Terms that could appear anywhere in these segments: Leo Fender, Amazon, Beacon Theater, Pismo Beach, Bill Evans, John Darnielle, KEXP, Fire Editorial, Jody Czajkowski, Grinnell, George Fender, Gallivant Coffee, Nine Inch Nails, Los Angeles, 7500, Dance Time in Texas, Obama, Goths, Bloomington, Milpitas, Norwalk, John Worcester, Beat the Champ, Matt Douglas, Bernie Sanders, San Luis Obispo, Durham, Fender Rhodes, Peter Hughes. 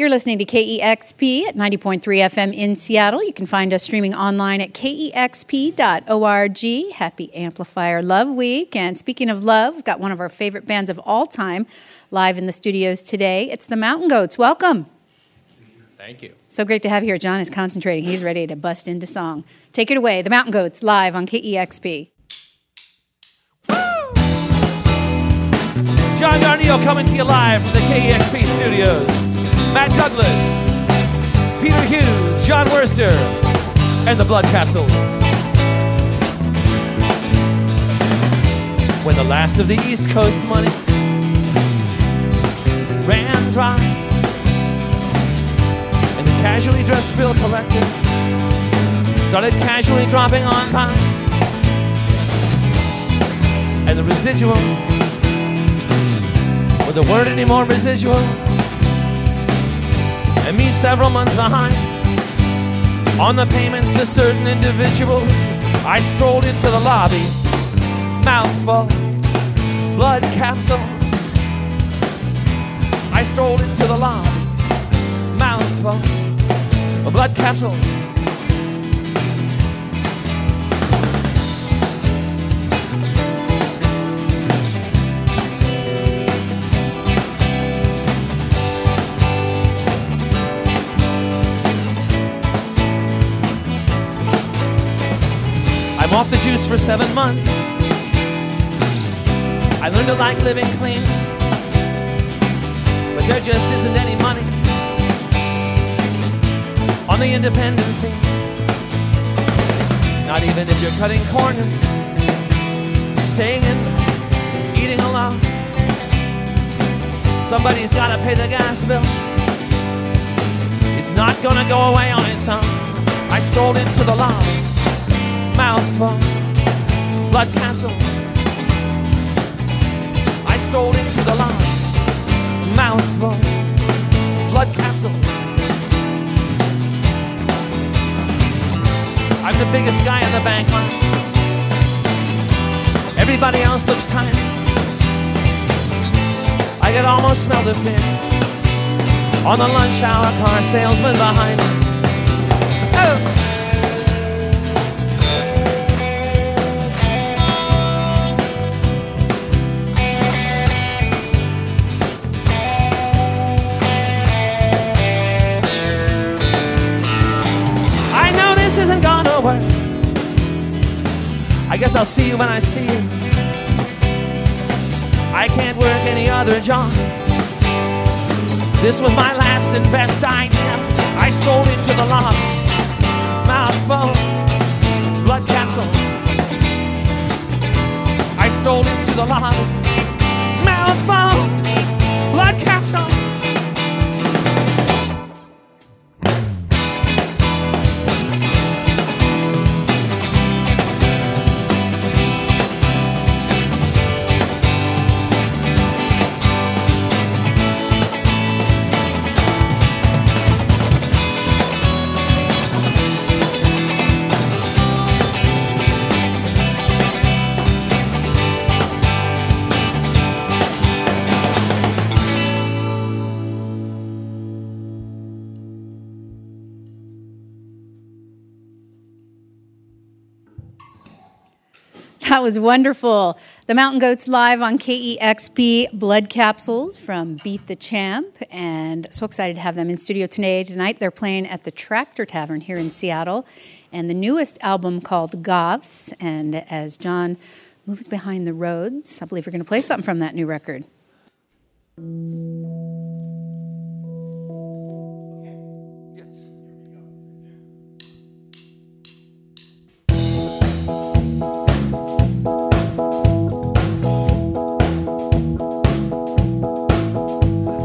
You're listening to KEXP at 90.3 FM in Seattle. You can find us streaming online at kexp.org. Happy Amplifier Love Week. And speaking of love, we've got one of our favorite bands of all time live in the studios today. It's the Mountain Goats. Welcome. Thank you. So great to have you here. John is concentrating. He's ready to bust into song. Take it away. The Mountain Goats live on KEXP. John Darnielle coming to you live from the KEXP studios. Matt Douglas, Peter Hughes, John Worcester, and the Blood Capsules. When the last of the East Coast money ran dry, and the casually dressed bill collectors started casually dropping on by, and the residuals, well, there weren't any more residuals, and me several months behind on the payments to certain individuals. I strolled into the lobby, mouthful, blood capsules. I strolled into the lobby, mouthful, blood capsules. I'm off the juice for 7 months. I learned to like living clean, but there just isn't any money on the independent scene. Not even if you're cutting corners, staying in lines, eating alone. Somebody's gotta pay the gas bill. It's not gonna go away on its own. I strolled into the lobby, mouthful, blood capsules. I strolled into the line, mouthful, blood capsules. I'm the biggest guy in the bank line. Everybody else looks tiny. I could almost smell the fear on the lunch hour car salesman behind me. Oh. I guess I'll see you when I see you. I can't work any other job. This was my last and best idea. I stole into the lobby, mouthful, blood capsule. I stole into the lobby, mouthful, blood capsule. That was wonderful. The Mountain Goats live on KEXP, Blood Capsules from Beat the Champ, and so excited to have them in studio tonight. They're playing at the Tractor Tavern here in Seattle, and the newest album called Goths, and as John moves behind the Rhodes, I believe you're going to play something from that new record.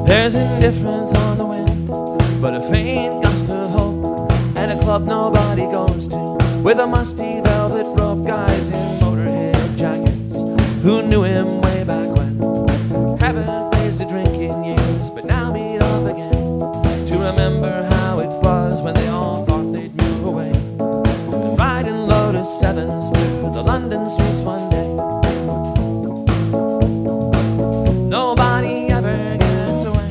There's indifference on the wind, but a faint gust of hope at a club nobody goes to, with a musty velvet rope. Guys in motorhead jackets who knew him way back when haven't raised a drink in years, but now meet up again to remember how it was when they all thought they'd move away and ride in Lotus Sevens through the London streets one day. Nobody ever gets away.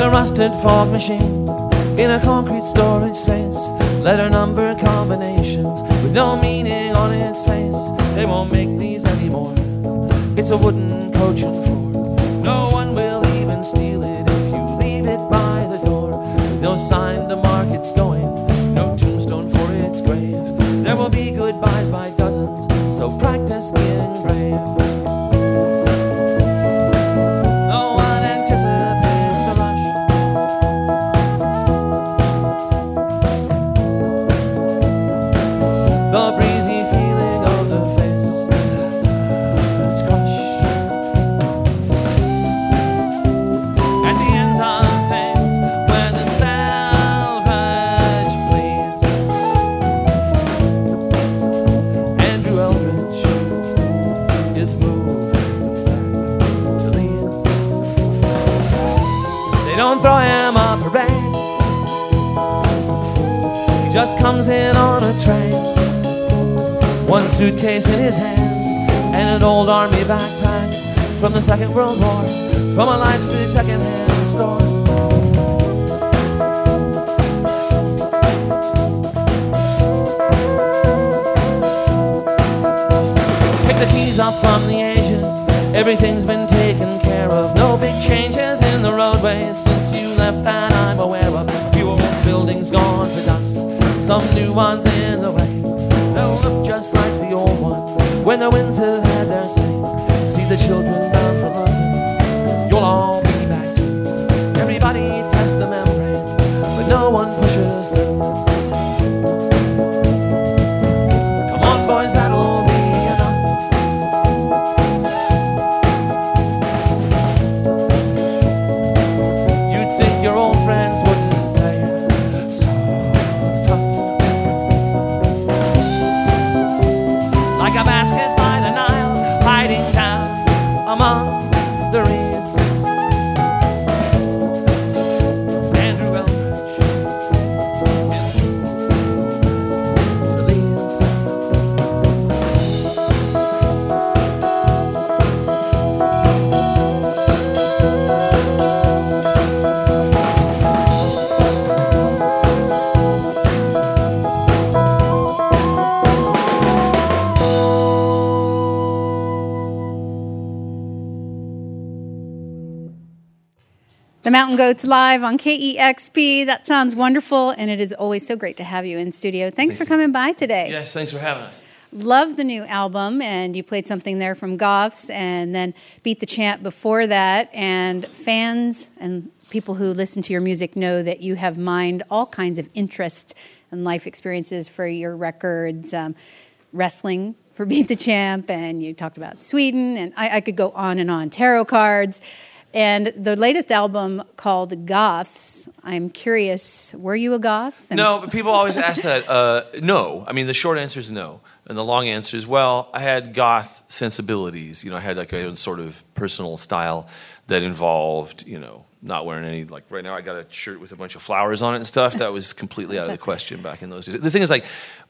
a rusted fog machine in a concrete storage space. Letter number combinations with no meaning on its face. They won't make these anymore. It's a wooden coach and floor. No one will even steal it if you leave it by the door. With no sign to mark it's going, no tombstone for its grave. There will be goodbyes by dozens, so practice being brave. Just comes in on a train, one suitcase in his hand, and an old army backpack from the Second World War, from a Leipzig second-hand store. Pick the keys up from the agent, everything's been taken care of. No big changes in the roadways since you left that I'm aware of. Few old buildings gone for dust, some new ones in the way. They'll look just like the old ones when the winds have had their say. See the children down from London, you'll all be back too. Everybody tests the membrane, but no one pushes through. Come on boys, that'll be enough. You'd think your old friends would Mountain Goats live on KEXP. That sounds wonderful, and it is always so great to have you in studio. Thanks for coming by today. Yes, thanks for having us. Love the new album, and you played something there from Goths, and then Beat the Champ before that, and fans and people who listen to your music know that you have mined all kinds of interests and life experiences for your records, wrestling for Beat the Champ, and you talked about Sweden, and I could go on and on, tarot cards. And the latest album called Goths, I'm curious, were you a goth? No, but people always ask that. No. I mean, the short answer is no. And the long answer is, well, I had goth sensibilities. You know, I had like my own sort of personal style that involved, you know, not wearing any, like right now I got a shirt with a bunch of flowers on it and stuff. That was completely out of the question back in those days. The thing is, like,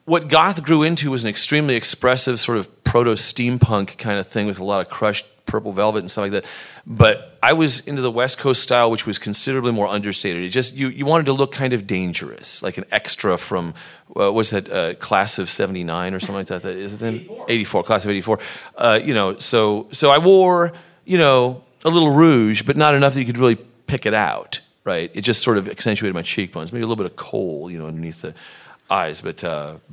what goth grew into was an extremely expressive sort of proto-steampunk kind of thing with a lot of crushed purple velvet and stuff like that. But I was into the West Coast style, which was considerably more understated. It just, you wanted to look kind of dangerous, like an extra from, what's that, class of 79 or something like that? That is it then? 84, class of 84. You know, so I wore, you know, a little rouge, but not enough that you could really pick it out, right? It just sort of accentuated my cheekbones, maybe a little bit of coal, you know, underneath the eyes, but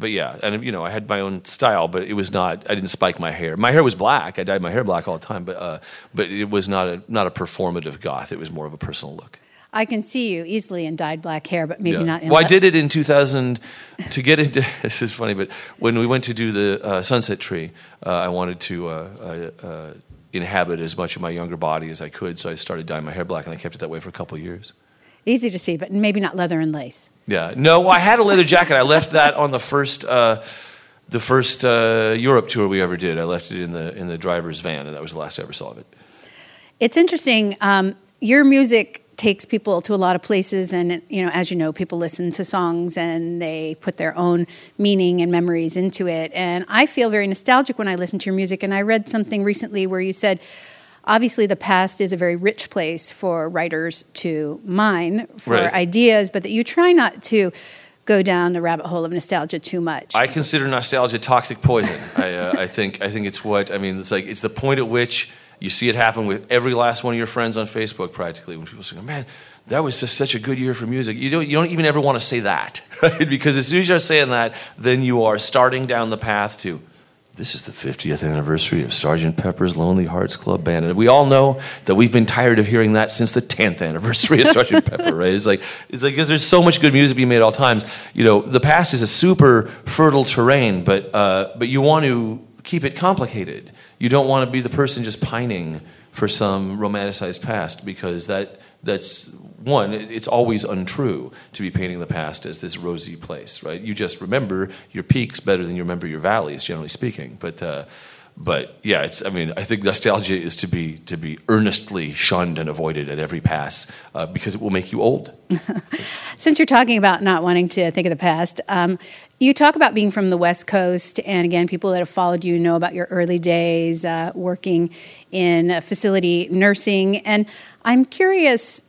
yeah, and you know, I had my own style, but it was not. I didn't spike my hair. My hair was black. I dyed my hair black all the time, but it was not a performative goth. It was more of a personal look. I can see you easily in dyed black hair, but maybe not. Well, I did it in 2000 to get into. This is funny, but when we went to do the Sunset Tree, I wanted to inhabit as much of my younger body as I could, so I started dyeing my hair black, and I kept it that way for a couple of years. Easy to see, but maybe not leather and lace. Yeah, no, I had a leather jacket. I left that on the first Europe tour we ever did. I left it in the driver's van, and that was the last I ever saw of it. It's interesting. Your music takes people to a lot of places, and you know, as you know, people listen to songs and they put their own meaning and memories into it. And I feel very nostalgic when I listen to your music. And I read something recently where you said, obviously the past is a very rich place for writers to mine for ideas, but that you try not to go down the rabbit hole of nostalgia too much. I consider nostalgia toxic poison. I think it's what, I mean, it's like, it's the point at which you see it happen with every last one of your friends on Facebook practically, when people say, man, that was just such a good year for music. You don't even ever want to say that, right? Because as soon as you're saying that, then you are starting down the path to, this is the 50th anniversary of Sgt. Pepper's Lonely Hearts Club Band. And we all know that we've been tired of hearing that since the 10th anniversary of Sgt. Pepper, right? It's like because there's so much good music being made at all times. You know, the past is a super fertile terrain, but you want to keep it complicated. You don't want to be the person just pining for some romanticized past, because that's one, it's always untrue to be painting the past as this rosy place, right? You just remember your peaks better than you remember your valleys, generally speaking. But yeah, it's. I mean, I think nostalgia is to be earnestly shunned and avoided at every pass because it will make you old. Since you're talking about not wanting to think of the past, you talk about being from the West Coast, and again, people that have followed you know about your early days working in facility nursing. And I'm curious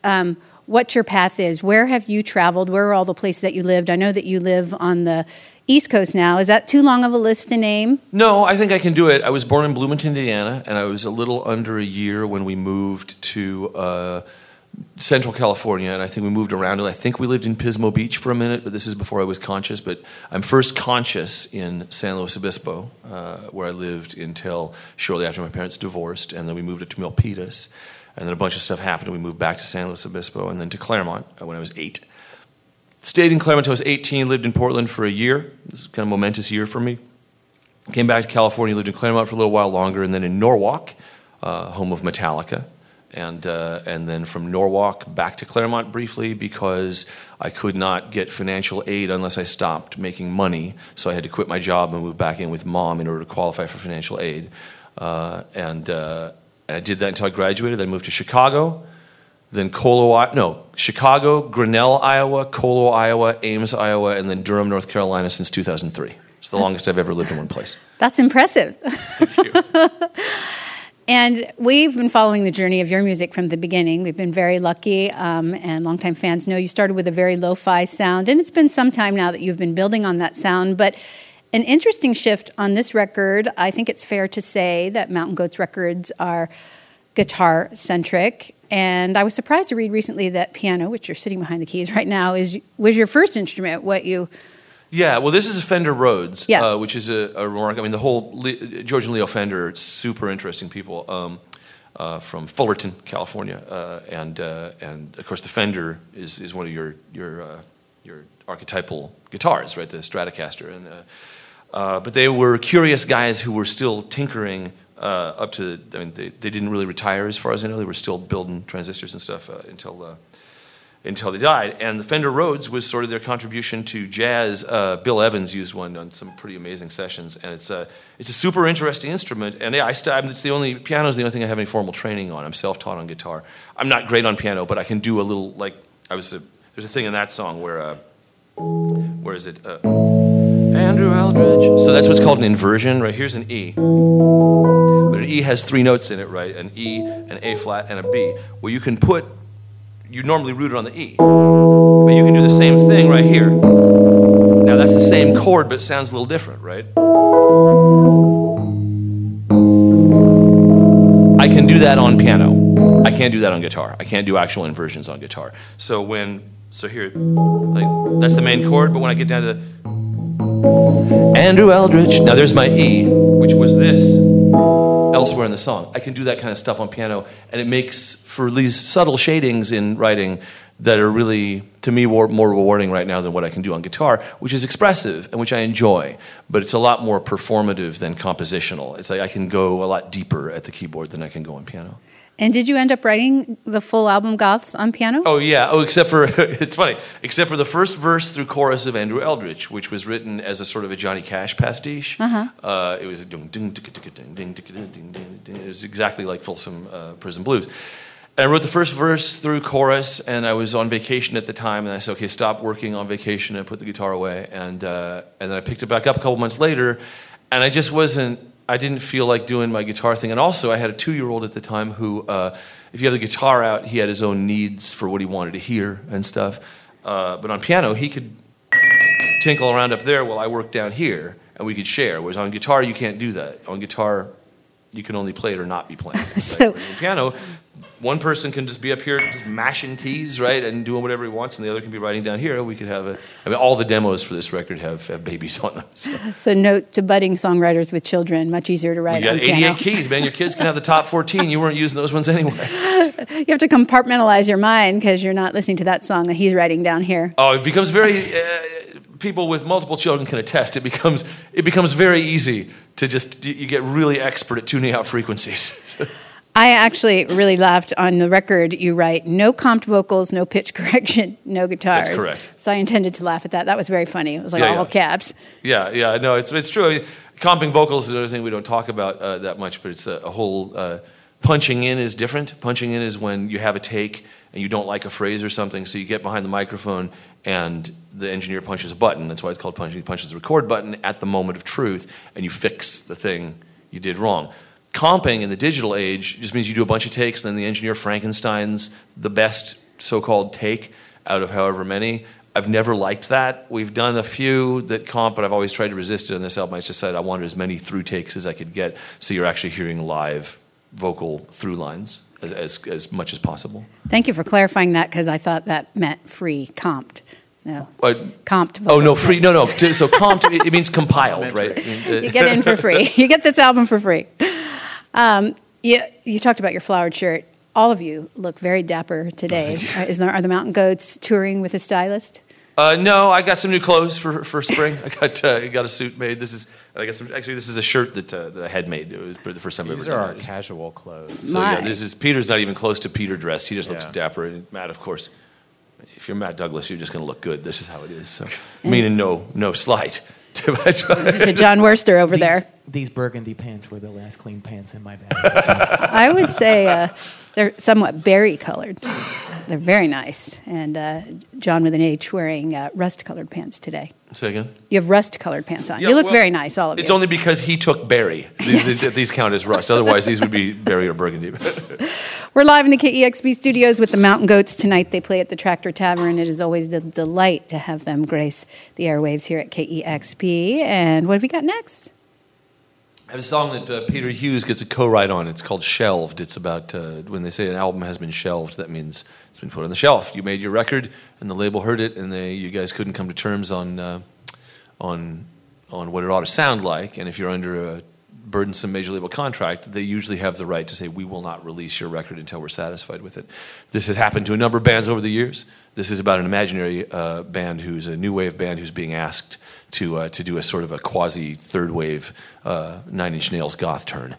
what your path is. Where have you traveled? Where are all the places that you lived? I know that you live on the East Coast now. Is that too long of a list to name? No, I think I can do it. I was born in Bloomington, Indiana, and I was a little under a year when we moved to Central California, and I think we moved around. I think we lived in Pismo Beach for a minute, but this is before I was conscious. But I'm first conscious in San Luis Obispo, where I lived until shortly after my parents divorced, and then we moved up to Milpitas, and then a bunch of stuff happened, and we moved back to San Luis Obispo, and then to Claremont when I was 8. Stayed in Claremont until I was 18, lived in Portland for a year. This is kind of a momentous year for me. Came back to California, lived in Claremont for a little while longer, and then in Norwalk, home of Metallica. And then from Norwalk back to Claremont briefly because I could not get financial aid unless I stopped making money. So I had to quit my job and move back in with Mom in order to qualify for financial aid. And I did that until I graduated. Then I moved to Chicago. Then Chicago, Grinnell, Iowa, Colo, Iowa, Ames, Iowa, and then Durham, North Carolina since 2003. It's the longest I've ever lived in one place. That's impressive. Thank you. And we've been following the journey of your music from the beginning. We've been very lucky, and longtime fans know you started with a very lo-fi sound, and it's been some time now that you've been building on that sound, but an interesting shift on this record. I think it's fair to say that Mountain Goats records are guitar-centric. And I was surprised to read recently that piano, which you're sitting behind the keys right now, was your first instrument. Yeah, well, this is a Fender Rhodes, which is a remark. I mean, the whole George and Leo Fender, super interesting people from Fullerton, California, and of course the Fender is one of your archetypal guitars, right? The Stratocaster, and but they were curious guys who were still tinkering. Up to, I mean, they didn't really retire as far as I know. They were still building transistors and stuff until they died. And the Fender Rhodes was sort of their contribution to jazz. Bill Evans used one on some pretty amazing sessions, and it's a super interesting instrument. And yeah, it's the only piano's the only thing I have any formal training on. I'm self-taught on guitar. I'm not great on piano, but I can do a little. Like there's a thing in that song where where is it? Andrew Eldritch. So that's what's called an inversion, right? Here's an E. But an E has three notes in it, right? An E, an A flat, and a B. Well, you normally root it on the E. But you can do the same thing right here. Now that's the same chord, but it sounds a little different, right? I can do that on piano. I can't do that on guitar. I can't do actual inversions on guitar. So here, like, that's the main chord, but when I get down to the Andrew Eldritch. Now there's my E, which was this elsewhere in the song. I can do that kind of stuff on piano, and it makes for these subtle shadings in writing that are really, to me, more rewarding right now than what I can do on guitar, which is expressive and which I enjoy, but it's a lot more performative than compositional. It's like I can go a lot deeper at the keyboard than I can go on piano. And did you end up writing the full album Goths on piano? Oh, yeah. Oh, except for, it's funny, except for the first verse through chorus of Andrew Eldritch, which was written as a sort of a Johnny Cash pastiche. Uh-huh. It was exactly like Folsom Prison Blues. And I wrote the first verse through chorus, and I was on vacation at the time, and I said, okay, stop working on vacation, and put the guitar away. And then I picked it back up a couple months later, and I just wasn't I didn't feel like doing my guitar thing. And also, I had a 2-year-old at the time who, if you had the guitar out, he had his own needs for what he wanted to hear and stuff. But on piano, he could tinkle around up there while I worked down here, and we could share. Whereas on guitar, you can't do that. On guitar, you can only play it or not be playing it. Right? So, on piano, one person can just be up here just mashing keys, right, and doing whatever he wants, and the other can be writing down here. We could have a... I mean, all the demos for this record have babies on them. So note to budding songwriters with children, much easier to write on piano. You got 88 keys, man. Your kids can have the top 14. You weren't using those ones anyway. You have to compartmentalize your mind because you're not listening to that song that he's writing down here. Oh, it becomes very... people with multiple children can attest. It becomes very easy to just... You get really expert at tuning out frequencies. I actually really laughed on the record. You write, no comped vocals, no pitch correction, no guitars. That's correct. So I intended to laugh at that. That was very funny. It was like all caps. Yeah. No, it's true. I mean, comping vocals is another thing we don't talk about that much, but it's a whole... punching in is different. Punching in is when you have a take and you don't like a phrase or something, so you get behind the microphone and the engineer punches a button. That's why it's called punching. He punches the record button at the moment of truth, and you fix the thing you did wrong. Comping in the digital age just means you do a bunch of takes, and then the engineer Frankenstein's the best so-called take out of however many. I've never liked that. We've done a few that comp, but I've always tried to resist it on this album. I just said I wanted as many through takes as I could get, so you're actually hearing live vocal through lines as much as possible. Thank you for clarifying that, because I thought that meant free comped. No. Comped. Oh, no, free. No. So comped, it means compiled, right? You get in for free. You get this album for free. You talked about your flowered shirt. All of you look very dapper today. Are the Mountain Goats touring with a stylist? No, I got some new clothes for spring. I got a suit made. This is a shirt that I had made. It was the first time I've ever done it. These are our casual clothes. So yeah, Peter's not even close to Peter dressed. He just looks dapper. And Matt, of course, if you're Matt Douglas, you're just going to look good. This is how it is. So, meaning no slight. To John Worcester over there. These burgundy pants were the last clean pants in my bag. So. I would say they're somewhat berry-colored. They're very nice. And John with an H wearing rust-colored pants today. Say again? You have rust-colored pants on. Yeah, you look very nice, all of you. It's only because he took berry. These count as rust. Otherwise, these would be berry or burgundy. We're live in the KEXP studios with the Mountain Goats tonight. They play at the Tractor Tavern. It is always a delight to have them grace the airwaves here at KEXP. And what have we got next? I have a song that Peter Hughes gets a co-write on. It's called Shelved. It's about when they say an album has been shelved, that means it's been put on the shelf. You made your record, and the label heard it, and you guys couldn't come to terms on what it ought to sound like. And if you're under a burdensome major label contract, they usually have the right to say, we will not release your record until we're satisfied with it. This has happened to a number of bands over the years. This is about an imaginary band who's a new wave band who's being asked to do a sort of a quasi third wave Nine Inch Nails goth turn.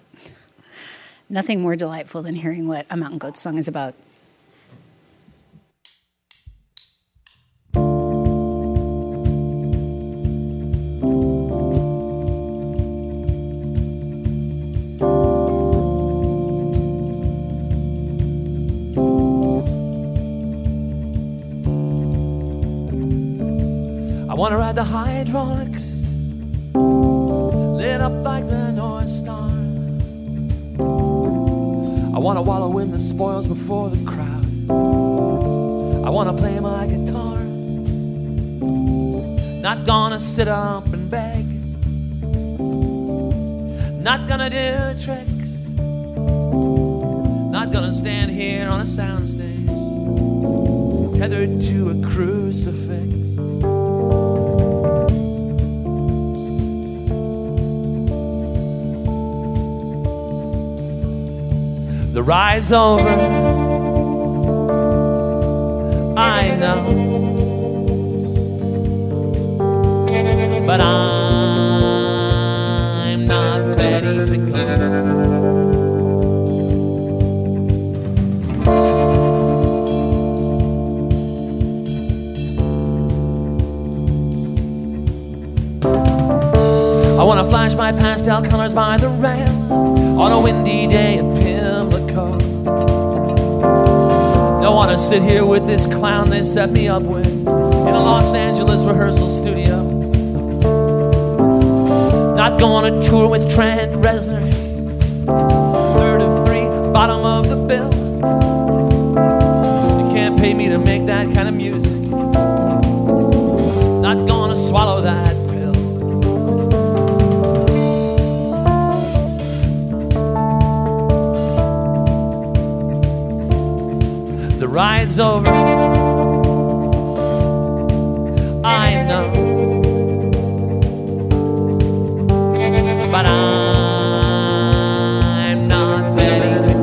Nothing more delightful than hearing what a Mountain Goats song is about. Wanna ride the hydraulics, lit up like the North Star. I wanna wallow in the spoils before the crowd. I wanna play my guitar. Not gonna sit up and beg. Not gonna do tricks. Not gonna stand here on a soundstage, tethered to a crucifix. The ride's over, I know, but I'm not ready to go. I wanna flash my pastel colors by the rail on a windy day at Pimlico. Don't want to sit here with this clown they set me up with in a Los Angeles rehearsal studio. Not I'd go on a tour with Trent Reznor. Third of three, bottom of the bill. You can't pay me to make that kind of music. Not gonna swallow that pill. The ride's over. I know. But I'm not ready to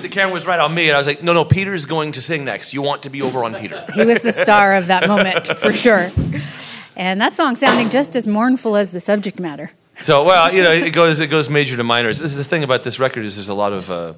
the camera was right on me, and I was like, no, Peter's going to sing next. You want to be over on Peter. He was the star of that moment, for sure. And that song sounding just as mournful as the subject matter. So, well, it goes major to minors. This is the thing about this record is there's a lot of,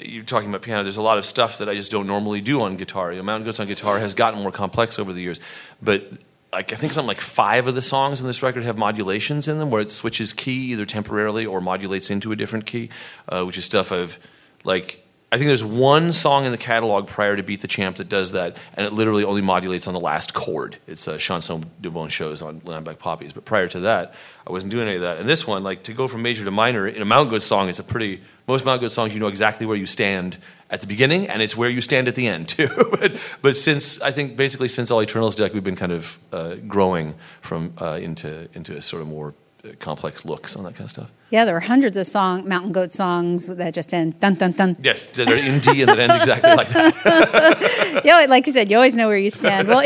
you're talking about piano, there's a lot of stuff that I just don't normally do on guitar. Mountain Goats on guitar has gotten more complex over the years, but... I think something like 5 of the songs on this record have modulations in them where it switches key either temporarily or modulates into a different key, which is stuff I've, like, I think there's one song in the catalog prior to Beat the Champ that does that, and it literally only modulates on the last chord. It's Chanson de Bon Chose on Lineback Poppies, but prior to that, I wasn't doing any of that. And this one, like, to go from major to minor, in a Mountain Goats song, it's a pretty, most Mountain Goats songs you know exactly where you stand at the beginning, and it's where you stand at the end, too. but since, I think, basically since All Eternal's Deck, we've been kind of growing from into a sort of more complex looks on that kind of stuff. Yeah, there are hundreds of Mountain Goat songs that just end dun dun dun. Yes, that are in D and that end exactly like that. Yeah, like you said, you always know where you stand. Well,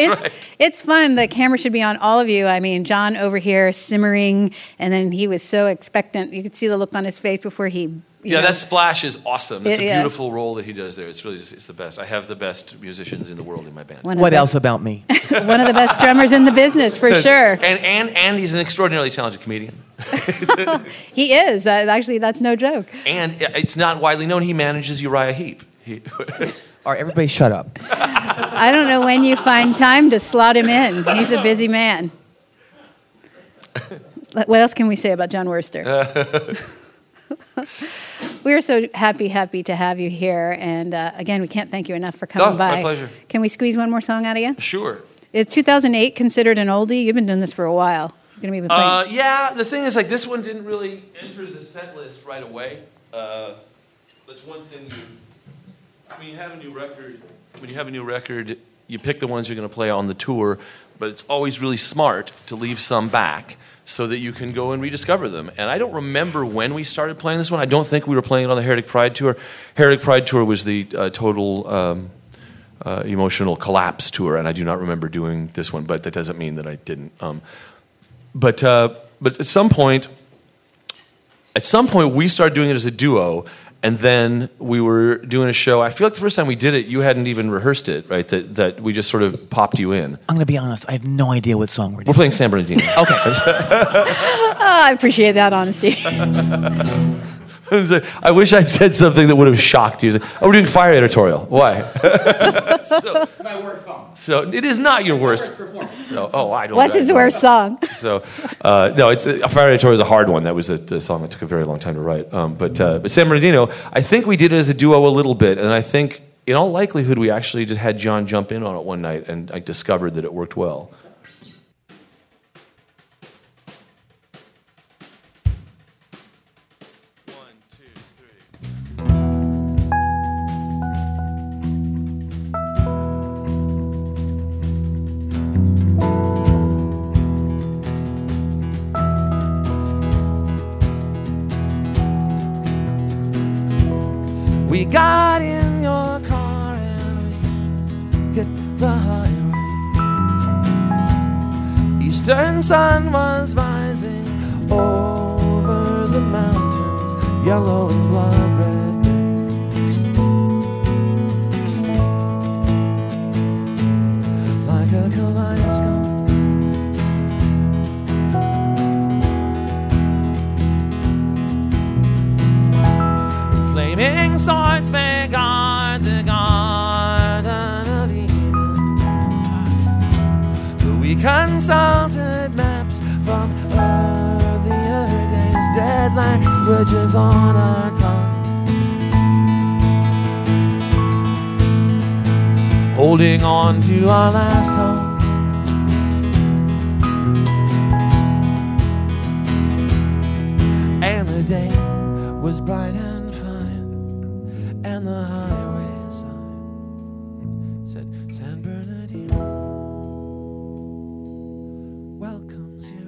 it's fun. The camera should be on all of you. I mean, John over here simmering, and then he was so expectant. You could see the look on his face before he. You know, that splash is awesome. It's a beautiful role that he does there. It's really it's the best. I have the best musicians in the world in my band. What else about me? One of the best drummers in the business, for sure. And he's an extraordinarily talented comedian. He is. Actually, that's no joke. And it's not widely known he manages Uriah Heep. All right, everybody shut up. I don't know when you find time to slot him in. He's a busy man. What else can we say about John Worcester? We're so happy to have you here, and again, we can't thank you enough for coming by. My pleasure. Can we squeeze one more song out of you? Sure. Is 2008 considered an oldie? You've been doing this for a while. You're going to be playing. Yeah, the thing is, like, this one didn't really enter the set list right away. That's one thing. When you have a new record, you pick the ones you're going to play on the tour, but it's always really smart to leave some back, so that you can go and rediscover them. And I don't remember when we started playing this one. I don't think we were playing it on the Heretic Pride Tour. Heretic Pride Tour was the total emotional collapse tour, and I do not remember doing this one, but that doesn't mean that I didn't. But at some point, at some point, we started doing it as a duo, and then we were doing a show. I feel like the first time we did it, you hadn't even rehearsed it, right? That we just sort of popped you in. I'm going to be honest. I have no idea what song we're doing. We're playing San Bernardino. Okay. I appreciate that honesty. I wish I said something that would have shocked you. Oh, we're doing Fire Editorial. Why? My worst song. So it is not your worst. No, I don't. What's his worst song? So no, it's Fire Editorial is a hard one. That was a song that took a very long time to write. But San Bernardino, I think we did it as a duo a little bit, and I think in all likelihood we actually just had John jump in on it one night, and I discovered that it worked well. We got in your car and we hit the highway. Eastern sun was rising over the mountains, yellow and blood red, like a kaleidoscope. Flaming swords may guard the garden of Eden, but we consulted maps from earlier days, dead languages on our tongues, holding on to our last hope. And the day was bright and and the highway sign said San Bernardino welcomes you.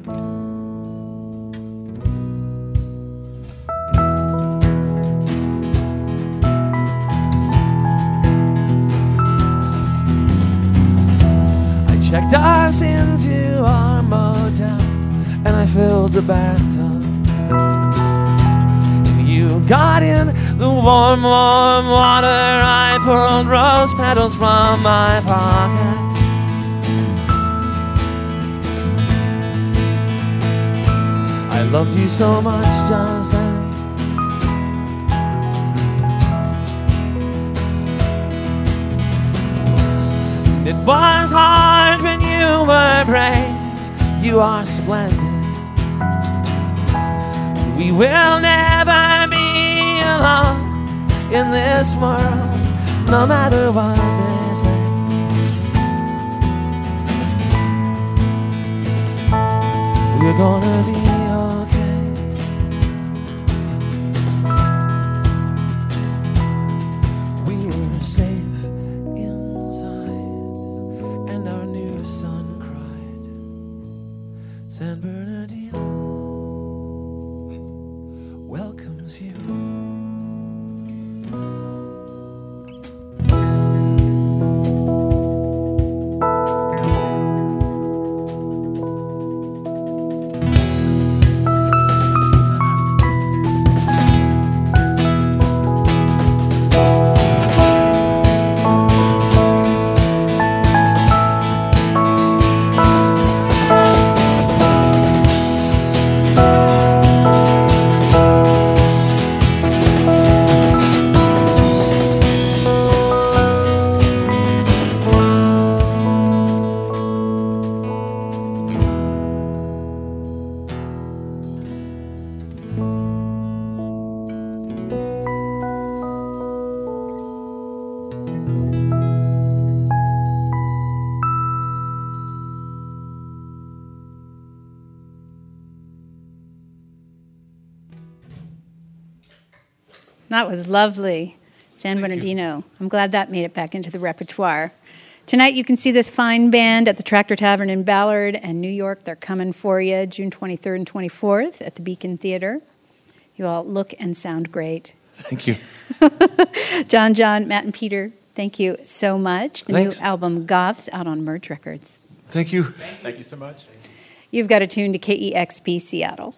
I checked us into our motel and I filled the bathtub, and you got in the warm, warm water. I pulled rose petals from my pocket. I loved you so much just then. It was hard when you were brave. You are splendid. We will never be in this world, no matter what they say, we're gonna be okay. We were safe inside, and our new son cried. San Bernardino welcomes you. That was lovely, San Bernardino. I'm glad that made it back into the repertoire. Tonight you can see this fine band at the Tractor Tavern in Ballard and New York. They're coming for you June 23rd and 24th at the Beacon Theater. You all look and sound great. Thank you. John, Matt, and Peter, thank you so much. Thanks. New album, Goths, out on Merge Records. Thank you. Thank you so much. You've got to tune to KEXP Seattle.